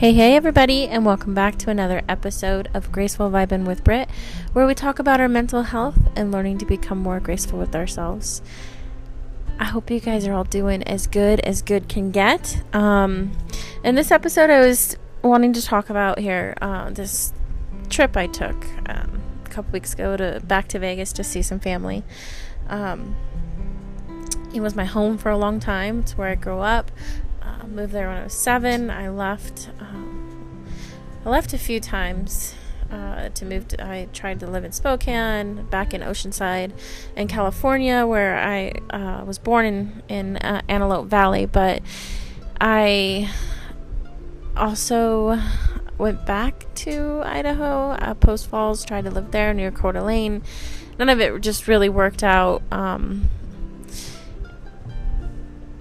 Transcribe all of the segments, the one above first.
Hey everybody, and welcome back to another episode of Graceful Vibin' with Britt, where we talk about our mental health and learning to become more graceful with ourselves. I hope you guys are all doing as good can get. In this episode, I was wanting to talk about here this trip I took a couple weeks ago back to Vegas to see some family. It was my home for a long time. It's where I grew up. Moved there when I was 7. I left. I left a few times to move. I tried to live in Spokane, back in Oceanside, in California, where I was born in Antelope Valley. But I also went back to Idaho, Post Falls. Tried to live there near Coeur d'Alene. None of it just really worked out.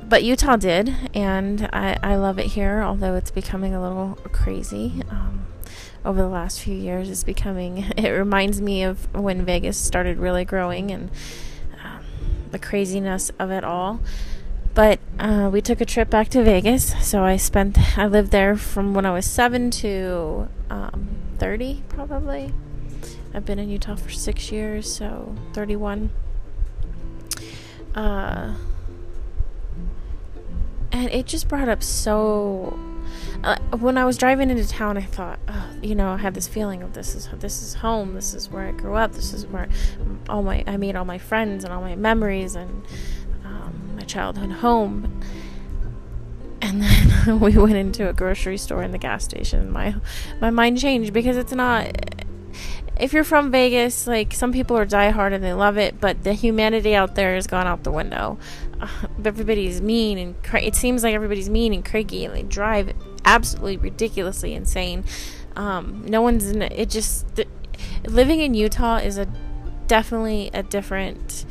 But Utah did, and I love it here, although it's becoming a little crazy. Over the last few years, it reminds me of when Vegas started really growing and the craziness of it all. But we took a trip back to Vegas, so I lived there from when I was 7 to 30, probably. I've been in Utah for 6 years, so 31. And it just brought up when I was driving into town, I thought, I had this feeling of this is home. This is where I grew up. This is where I made all my friends and all my memories and my childhood home. And then we went into a grocery store and the gas station. My mind changed, because it's not. If you're from Vegas, like, some people are diehard and they love it, but the humanity out there has gone out the window. Everybody's mean and it seems like everybody's mean and cranky, and they drive absolutely ridiculously insane. No one's in it. Living in Utah is definitely a different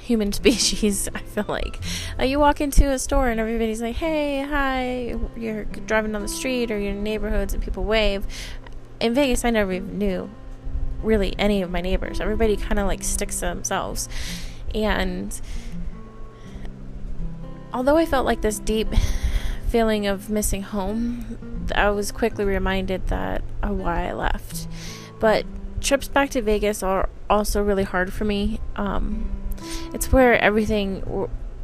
human species, I feel like. You walk into a store and everybody's like, "Hey, hi," you're driving down the street or you're in neighborhoods and people wave. In Vegas, I never even knew really any of my neighbors. Everybody kind of like sticks to themselves. And although I felt like this deep feeling of missing home, I was quickly reminded that why I left. But trips back to Vegas are also really hard for me. It's where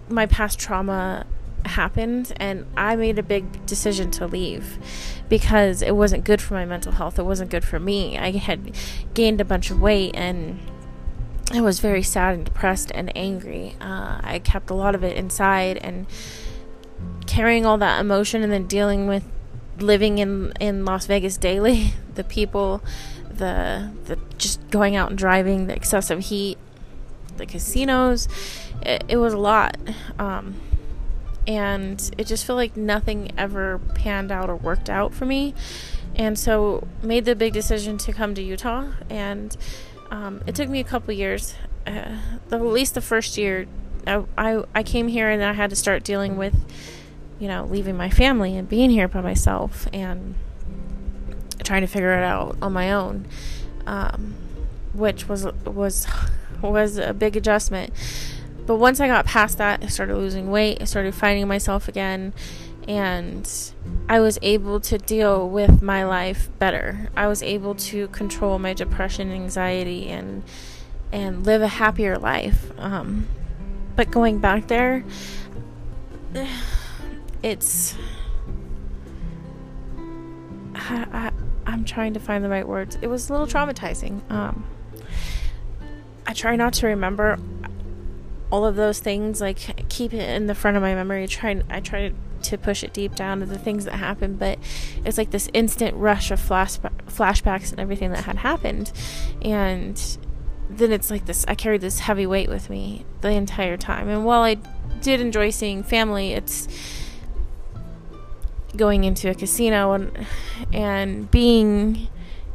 my past trauma happened, and I made a big decision to leave because it wasn't good for my mental health. It wasn't good for me. I had gained a bunch of weight, and I was very sad and depressed and angry. I kept a lot of it inside, and carrying all that emotion and then dealing with living in Las Vegas daily, the people, the just going out and driving, the excessive heat, the casinos, it was a lot. And it just felt like nothing ever panned out or worked out for me, and so made the big decision to come to Utah. And it took me a couple years, at least the first year. I came here and I had to start dealing with, leaving my family and being here by myself and trying to figure it out on my own, which was a big adjustment. But once I got past that, I started losing weight. I started finding myself again, and I was able to deal with my life better. I was able to control my depression, anxiety, and live a happier life. But going back there, I'm trying to find the right words. It was a little traumatizing. I try not to remember all of those things, like, keep it in the front of my memory. I try to push it deep down to the things that happened, but it's like this instant rush of flashbacks and everything that had happened, and then it's like this, I carried this heavy weight with me the entire time. And while I did enjoy seeing family, it's going into a casino and being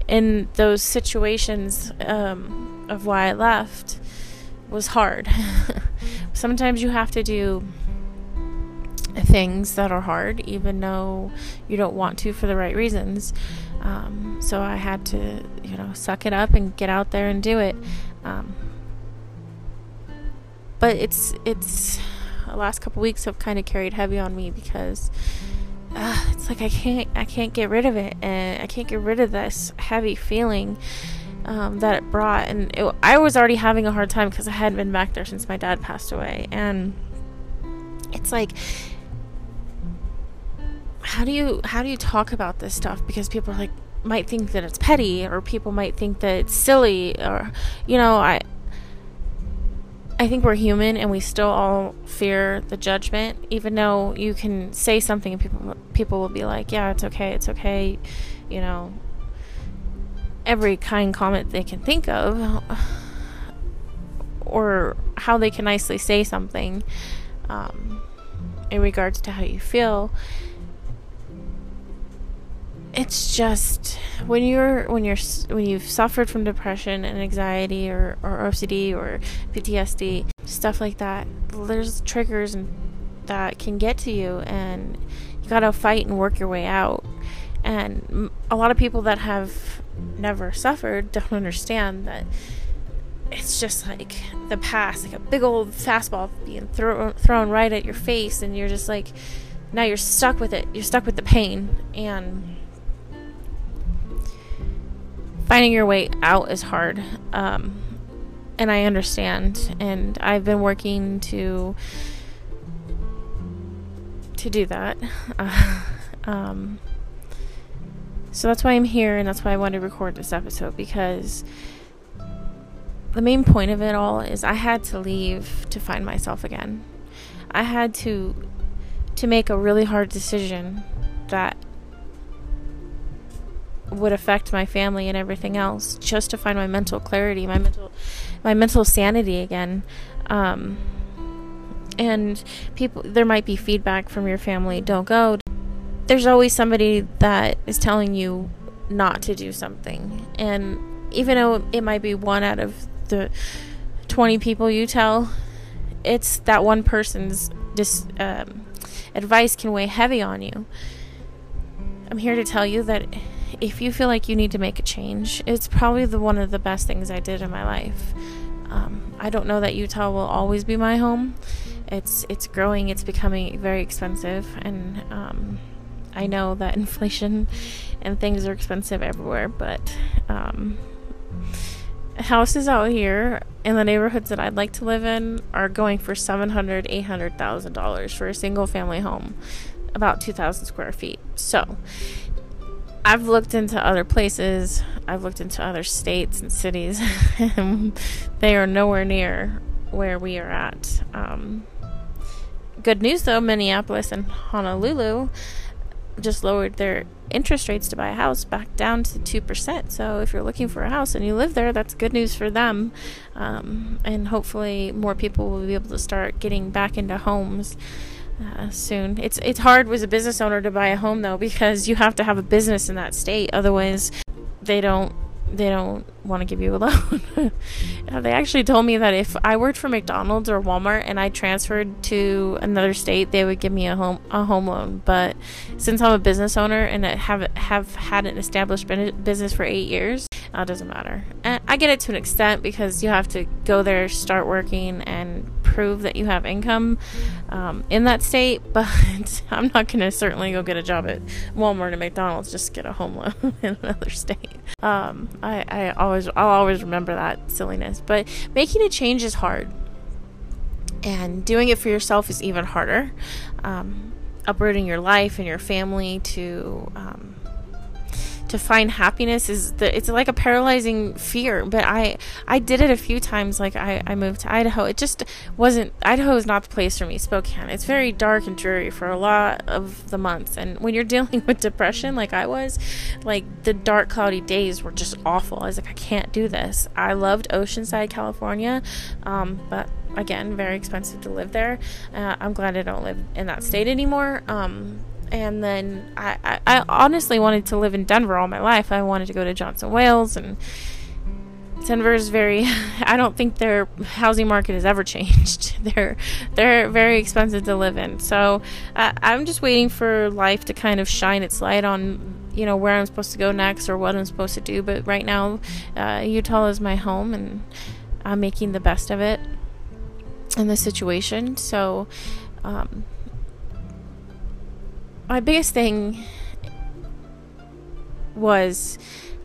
in those situations of why I left was hard. Sometimes you have to do things that are hard, even though you don't want to, for the right reasons. So I had to, suck it up and get out there and do it. But the last couple weeks have kind of carried heavy on me because it's like I can't get rid of it, and I can't get rid of this heavy feeling that it brought. And I was already having a hard time because I hadn't been back there since my dad passed away. And it's like, how do you talk about this stuff? Because people are like, might think that it's petty, or people might think that it's silly, or, you know, I think we're human and we still all fear the judgment, even though you can say something and people will be like, yeah, it's okay, you know, every kind comment they can think of, or how they can nicely say something in regards to how you feel. It's just when you've suffered from depression and anxiety or OCD or PTSD, stuff like that, there's triggers that can get to you, and you gotta fight and work your way out. And a lot of people that have never suffered don't understand that it's just like the past, like a big old fastball being thrown right at your face, and you're just like, now you're stuck with it. You're stuck with the pain, and finding your way out is hard, and I understand, and I've been working to do that, so that's why I'm here, and that's why I wanted to record this episode, because the main point of it all is I had to leave to find myself again. I had to make a really hard decision that would affect my family and everything else, just to find my mental clarity, my mental sanity again. And people, there might be feedback from your family, don't go. There's always somebody that is telling you not to do something, and even though it might be one out of the 20 people you tell, it's that one person's advice can weigh heavy on you. I'm here to tell you that if you feel like you need to make a change, it's probably one of the best things I did in my life. I don't know that Utah will always be my home. It's growing, it's becoming very expensive, and I know that inflation and things are expensive everywhere, but houses out here in the neighborhoods that I'd like to live in are going for $700,000 to $800,000 for a single family home, about 2,000 square feet. So I've looked into other places, I've looked into other states and cities, and they are nowhere near where we are at. Good news though, Minneapolis and Honolulu just lowered their interest rates to buy a house back down to 2%, so if you're looking for a house and you live there, that's good news for them, and hopefully more people will be able to start getting back into homes soon. It's hard as a business owner to buy a home though, because you have to have a business in that state, otherwise they don't want to give you a loan. They actually told me that if I worked for McDonald's or Walmart and I transferred to another state, they would give me a home loan. But since I'm a business owner and I have had an established business for 8 years, it doesn't matter. And I get it to an extent, because you have to go there, start working, and prove that you have income in that state. But I'm not gonna certainly go get a job at Walmart and McDonald's just to get a home loan in another state. I'll always remember that silliness. But making a change is hard, and doing it for yourself is even harder. Uprooting your life and your family to find happiness it's like a paralyzing fear. But I did it a few times. Like I moved to Idaho. Idaho is not the place for me. Spokane, it's very dark and dreary for a lot of the months, and when you're dealing with depression like I was, like the dark cloudy days were just awful. I was like, I can't do this. I loved Oceanside, California, but again, very expensive to live there. I'm glad I don't live in that state anymore. And then I honestly wanted to live in Denver all my life. I wanted to go to Johnson Wales, and Denver's very, I don't think their housing market has ever changed. They're very expensive to live in. So I'm just waiting for life to kind of shine its light on, you know, where I'm supposed to go next or what I'm supposed to do. But right now, Utah is my home, and I'm making the best of it in this situation. So my biggest thing was,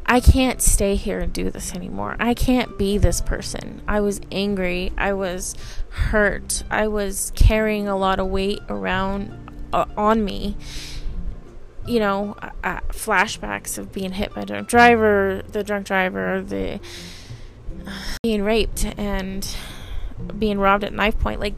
I can't stay here and do this anymore. I can't be this person. I was angry. I was hurt. I was carrying a lot of weight around on me. You know, flashbacks of being hit by the drunk driver, the being raped and being robbed at knife point. Like,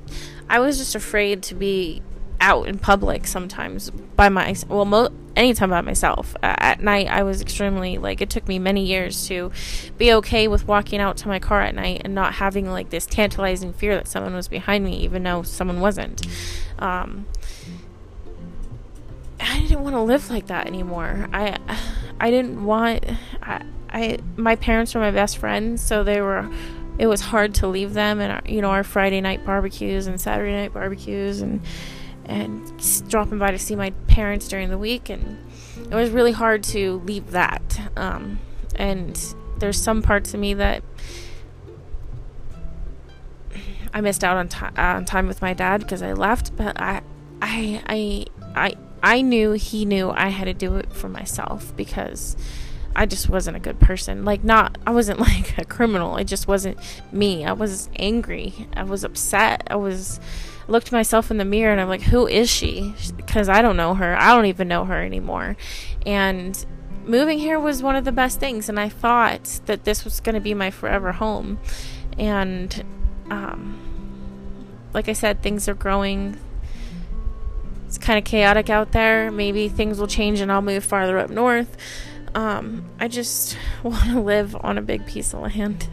I was just afraid to be out in public sometimes by myself. Well, anytime by myself. At night, I was extremely, like, it took me many years to be okay with walking out to my car at night and not having, like, this tantalizing fear that someone was behind me, even though someone wasn't. I didn't want to live like that anymore. I didn't want, my parents were my best friends, so it was hard to leave them, and our Friday night barbecues and Saturday night barbecues and dropping by to see my parents during the week, and it was really hard to leave that. And there's some parts of me that I missed out on time with my dad because I left, but I knew he knew I had to do it for myself because I just wasn't a good person. Like, I wasn't like a criminal. It just wasn't me. I was angry. I was upset. I looked myself in the mirror and I'm like, who is she? Because I don't know her. I don't even know her anymore. And moving here was one of the best things. And I thought that this was going to be my forever home. And, like I said, things are growing. It's kind of chaotic out there. Maybe things will change and I'll move farther up north. I just want to live on a big piece of land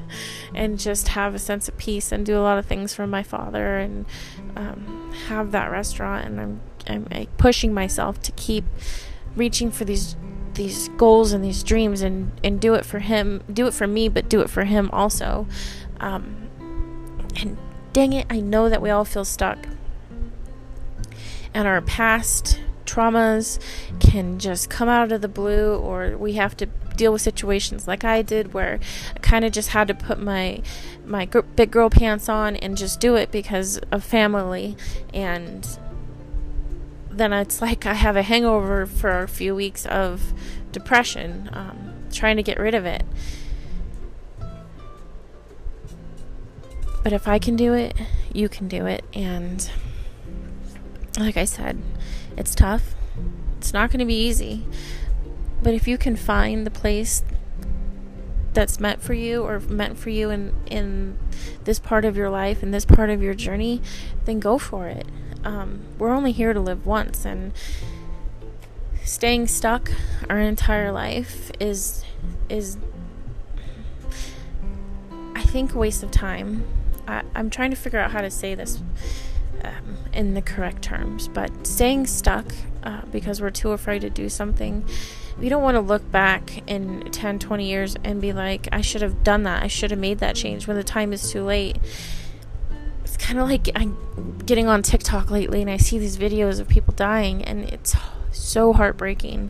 and just have a sense of peace and do a lot of things for my father and have that restaurant. And I'm pushing myself to keep reaching for these goals and these dreams and do it for him, do it for me, but do it for him also. And dang it, I know that we all feel stuck. And our past traumas can just come out of the blue, or we have to deal with situations like I did, where I kind of just had to put my big girl pants on and just do it because of family. And then it's like I have a hangover for a few weeks of depression, trying to get rid of it. But if I can do it, you can do it. And like I said, it's tough. It's not going to be easy. But if you can find the place that's meant for you, or meant for you in this part of your life, in this part of your journey, then go for it. We're only here to live once, and staying stuck our entire life is I think a waste of time. I'm trying to figure out how to say this in the correct terms, but staying stuck because we're too afraid to do something. We don't want to look back in 10, 20 years and be like, I should have done that. I should have made that change, when the time is too late. It's kind of like I'm getting on TikTok lately and I see these videos of people dying, and it's so heartbreaking.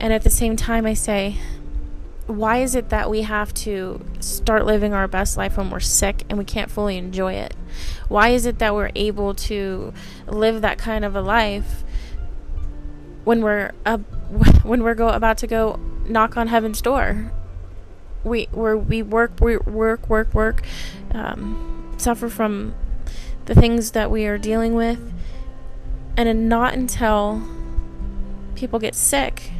And at the same time, I say, why is it that we have to start living our best life when we're sick and we can't fully enjoy it? Why is it that we're able to live that kind of a life when we're about to go knock on heaven's door? We work, suffer from the things that we are dealing with, and not until people get sick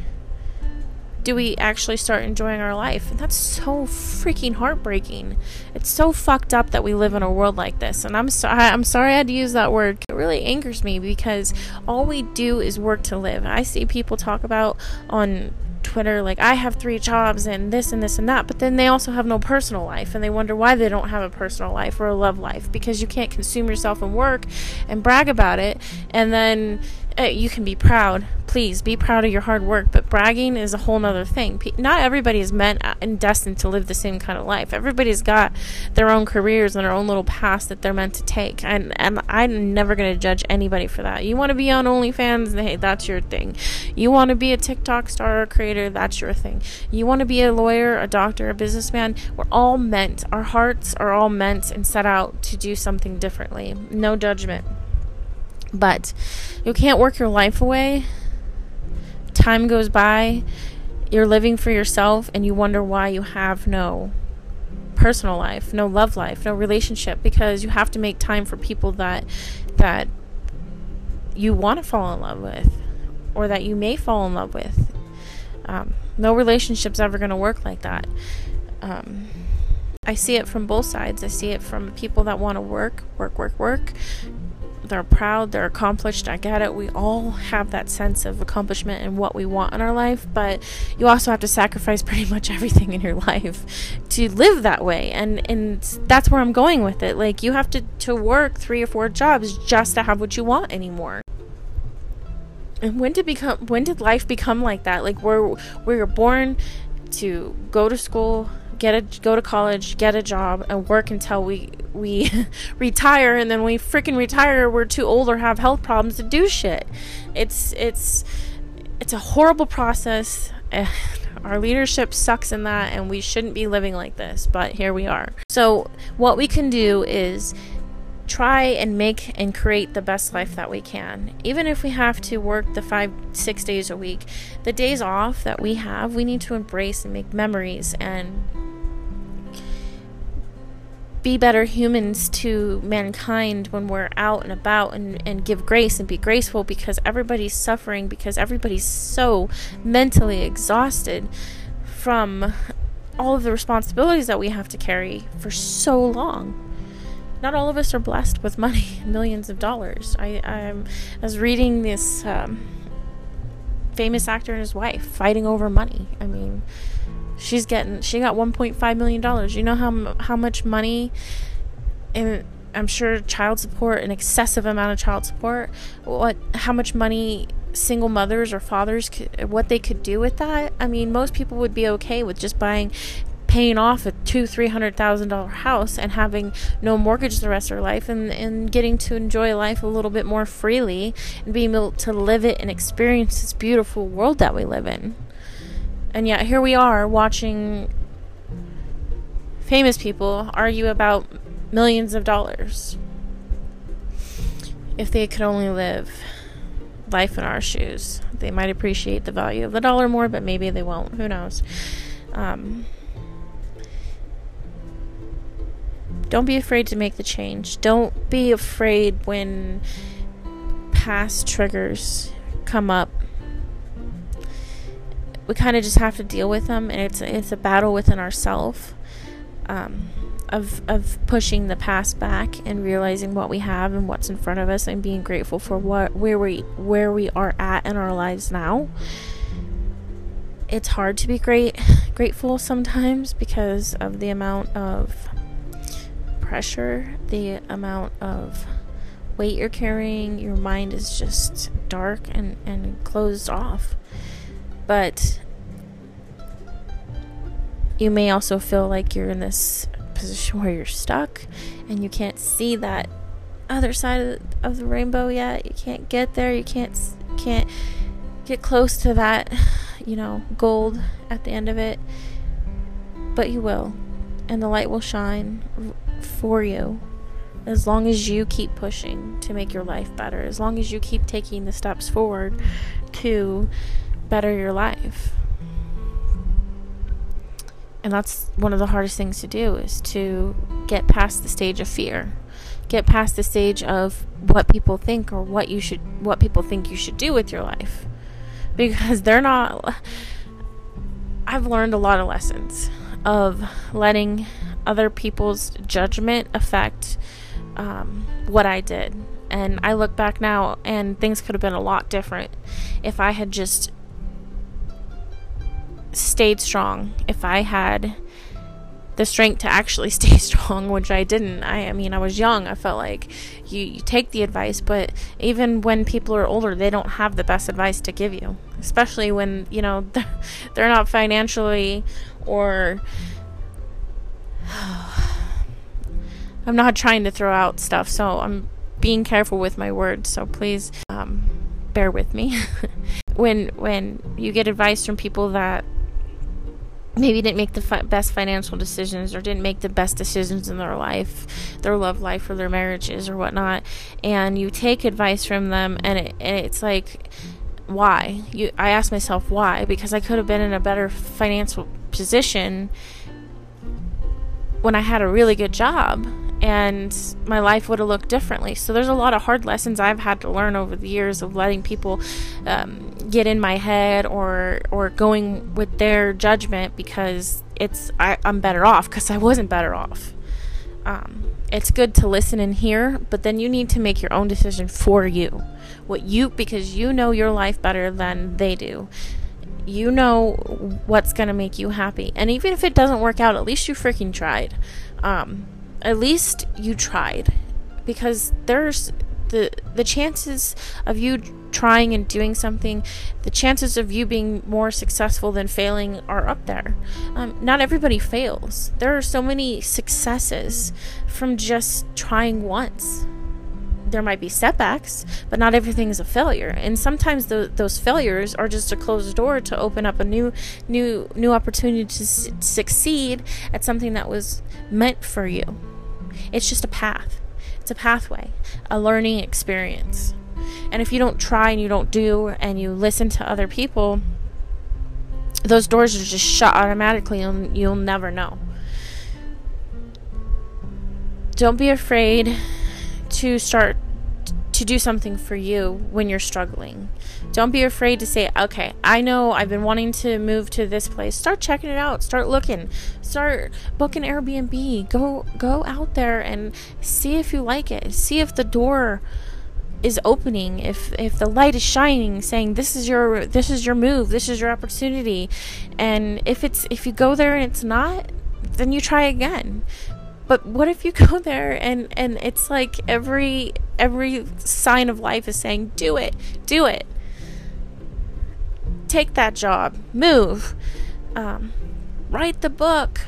do we actually start enjoying our life. And that's so freaking heartbreaking. It's so fucked up that we live in a world like this. And I'm sorry I had to use that word. It really angers me because all we do is work to live. I see people talk about on Twitter, like, I have 3 jobs and this and this and that, but then they also have no personal life, and they wonder why they don't have a personal life or a love life, because you can't consume yourself in work and brag about it, and then you can be proud. Please be proud of your hard work, but bragging is a whole nother thing. Not everybody is meant and destined to live the same kind of life. Everybody's got their own careers and their own little paths that they're meant to take, and I'm never going to judge anybody for that. You want to be on OnlyFans? Hey, that's your thing. You want to be a TikTok star or creator? That's your thing. You want to be a lawyer, a doctor, a businessman? We're all meant, our hearts are all meant and set out to do something differently. No judgment. But you can't work your life away. Time goes by. You're living for yourself and you wonder why you have no personal life, no love life, no relationship, because you have to make time for people that you want to fall in love with or that you may fall in love with. No relationship's ever going to work like that. I see it from both sides. I see it from people that want to work. They're proud, they're accomplished. I get it. We all have that sense of accomplishment and what we want in our life, but you also have to sacrifice pretty much everything in your life to live that way. And that's where I'm going with it. Like, you have to work 3 or 4 jobs just to have what you want anymore. And when did life become like that? Like, where you're born to go to school, go to college, get a job, and work until we retire, and then we freaking retire, we're too old or have health problems to do shit. It's a horrible process. Our leadership sucks in that, and we shouldn't be living like this, but here we are. So what we can do is try and make and create the best life that we can. Even if we have to work the 5-6 days a week, the days off that we have, we need to embrace and make memories and be better humans to mankind when we're out and about, and give grace and be graceful, because everybody's suffering, because everybody's so mentally exhausted from all of the responsibilities that we have to carry for so long. Not all of us are blessed with money and millions of dollars. I was reading this famous actor and his wife fighting over money. I mean, she got $1.5 million. You know how much money, and I'm sure child support, an excessive amount of child support, how much money single mothers or fathers, what they could do with that. I mean, most people would be okay with just paying off a $200,000-$300,000 house and having no mortgage the rest of their life, and getting to enjoy life a little bit more freely and being able to live it and experience this beautiful world that we live in. And yet here we are watching famous people argue about millions of dollars. If they could only live life in our shoes, they might appreciate the value of the dollar more, but maybe they won't. Who knows? Don't be afraid to make the change. Don't be afraid when past triggers come up. We kind of just have to deal with them, and it's a battle within ourselves of pushing the past back and realizing what we have and what's in front of us, and being grateful for where we are at in our lives now. It's hard to be grateful sometimes because of the amount of pressure, the amount of weight you're carrying. Your mind is just dark and closed off, but you may also feel like you're in this position where you're stuck and you can't see that other side of the rainbow yet. You can't get there, you can't get close to that, you know, gold at the end of it, but you will, and the light will shine for you, as long as you keep pushing to make your life better, as long as you keep taking the steps forward to better your life. And that's one of the hardest things to do, is to get past the stage of fear, get past the stage of what people think, or what people think you should do with your life, because they're not. I've learned a lot of lessons of letting other people's judgment affect what I did, and I look back now and things could have been a lot different if I had just stayed strong, if I had the strength to actually stay strong, which I didn't. I mean, I was young. I felt like you take the advice, but even when people are older, they don't have the best advice to give you, especially when, you know, they're not financially, or I'm not trying to throw out stuff, so I'm being careful with my words, so please bear with me. When you get advice from people that maybe didn't make the best financial decisions, or didn't make the best decisions in their life, their love life, or their marriages or whatnot, and you take advice from them, and it's like, why? I asked myself why, because I could have been in a better financial position when I had a really good job, and my life would have looked differently. So there's a lot of hard lessons I've had to learn over the years of letting people get in my head, or going with their judgment, because I'm better off, because I wasn't better off. It's good to listen and hear, but then you need to make your own decision for you. Because you know your life better than they do. You know what's going to make you happy. And even if it doesn't work out, at least you freaking tried. At least you tried, because there's the chances of you trying and doing something, the chances of you being more successful than failing are up there. Not everybody fails. There are so many successes from just trying once. There might be setbacks, but not everything's a failure. And sometimes those failures are just a closed door to open up a new opportunity to succeed at something that was meant for you. It's just a path. It's a pathway, a learning experience. And if you don't try and you don't do and you listen to other people, those doors are just shut automatically, and you'll never know. Don't be afraid to start to do something for you when you're struggling. Don't be afraid to say, okay, I know I've been wanting to move to this place. Start checking it out. Start looking. Start booking Airbnb. Go out there and see if you like it. See if the door is opening, if the light is shining, saying this is your move, this is your opportunity. And if you go there and it's not, then you try again. But what if you go there and it's like every sign of life is saying, do it, take that job, move, write the book,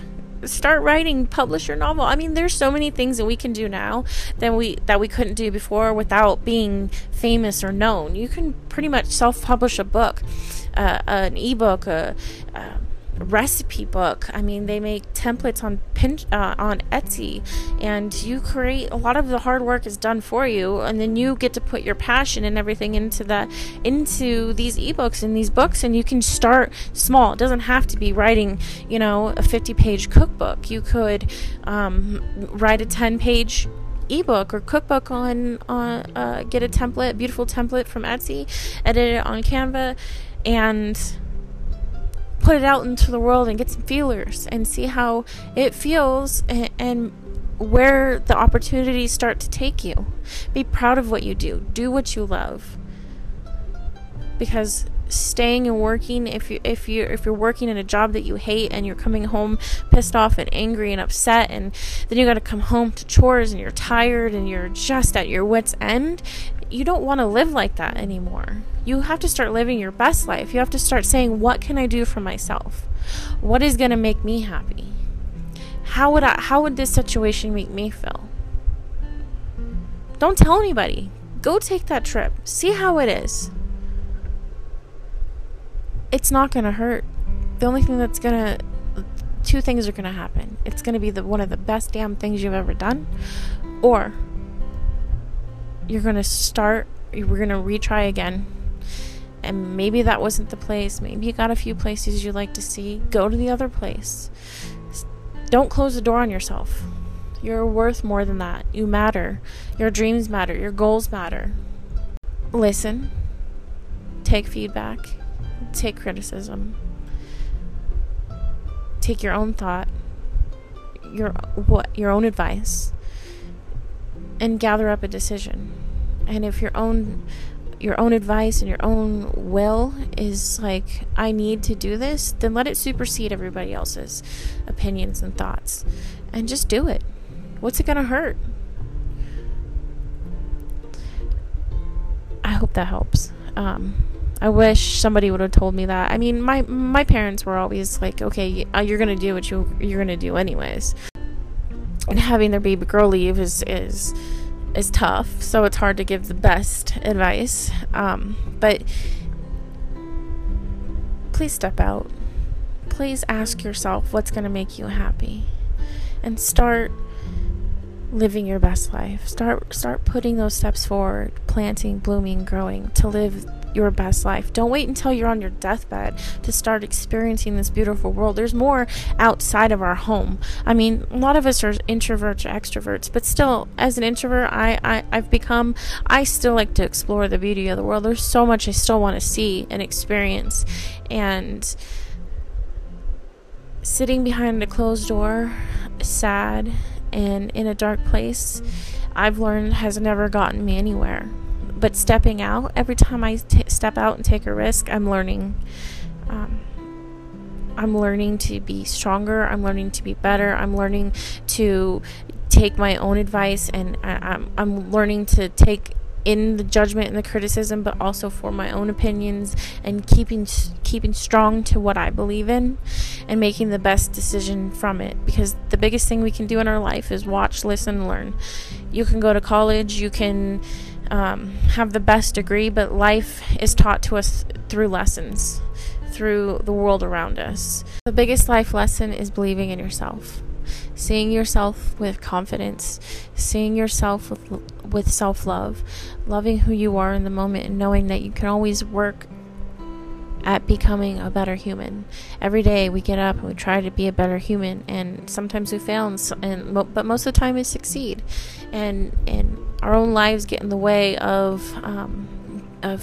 start writing, publish your novel. I mean, there's so many things that we can do now that we couldn't do before without being famous or known. You can pretty much self-publish a book, an ebook, recipe book. I mean, they make templates on Etsy, and you create. A lot of the hard work is done for you, and then you get to put your passion and everything into these ebooks and these books. And you can start small. It doesn't have to be writing, a 50-page cookbook. You could write a 10-page ebook or cookbook on get a template, beautiful template from Etsy, edit it on Canva, and put it out into the world and get some feelers and see how it feels and where the opportunities start to take you. Be proud of what you do. Do what you love. Because staying and working, if you're working in a job that you hate and you're coming home pissed off and angry and upset, and then you got to come home to chores and you're tired and you're just at your wit's end, you don't want to live like that anymore. You have to start living your best life. You have to start saying, what can I do for myself? What is going to make me happy? How would this situation make me feel? Don't tell anybody. Go take that trip. See how it is. It's not going to hurt. The only thing that's going to... Two things are going to happen. It's going to be one of the best damn things you've ever done. Or you're going to start... We're going to retry again. And maybe that wasn't the place. Maybe you got a few places you'd like to see. Go to the other place. Don't close the door on yourself. You're worth more than that. You matter. Your dreams matter. Your goals matter. Listen. Take feedback. Take criticism. Take your own thought. Your own advice. And gather up a decision. And if your own advice and your own will is like, I need to do this, then let it supersede everybody else's opinions and thoughts. And just do it. What's it going to hurt? I hope that helps. I wish somebody would have told me that. I mean, my parents were always like, okay, you're going to do what you're going to do anyways. And having their baby girl leave is tough, so it's hard to give the best advice, but please step out, please ask yourself what's going to make you happy and start living your best life. Start putting those steps forward, planting, blooming, growing to live your best life. Don't wait until you're on your deathbed to start experiencing this beautiful world. There's more outside of our home. I mean, a lot of us are introverts or extroverts, but still, as an introvert, I still like to explore the beauty of the world. There's so much I still want to see and experience, and sitting behind a closed door, sad and in a dark place, I've learned has never gotten me anywhere. But stepping out, every time I step out and take a risk, I'm learning. I'm learning to be stronger. I'm learning to be better. I'm learning to take my own advice, and I'm learning to take in the judgment and the criticism, but also for my own opinions, and keeping strong to what I believe in and making the best decision from it. Because the biggest thing we can do in our life is watch, listen, learn. You can go to college, you can have the best degree, but life is taught to us through lessons, through the world around us. The biggest life lesson is believing in yourself, seeing yourself with confidence, seeing yourself with self-love, loving who you are in the moment, and knowing that you can always work at becoming a better human. Every day we get up and we try to be a better human, and sometimes we fail, but most of the time we succeed, and our own lives get in the way of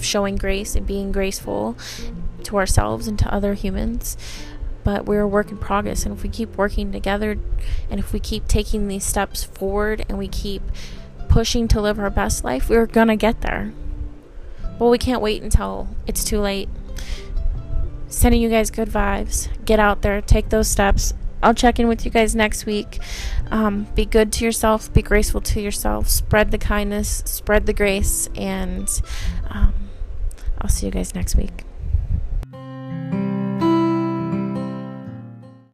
showing grace and being graceful to ourselves and to other humans. But we're a work in progress, and if we keep working together, and if we keep taking these steps forward, and we keep pushing to live our best life, we're gonna get there. But we can't wait until it's too late. Sending you guys good vibes. Get out there, take those steps. I'll check in with you guys next week. Be good to yourself, be graceful to yourself, spread the kindness, spread the grace, and I'll see you guys next week.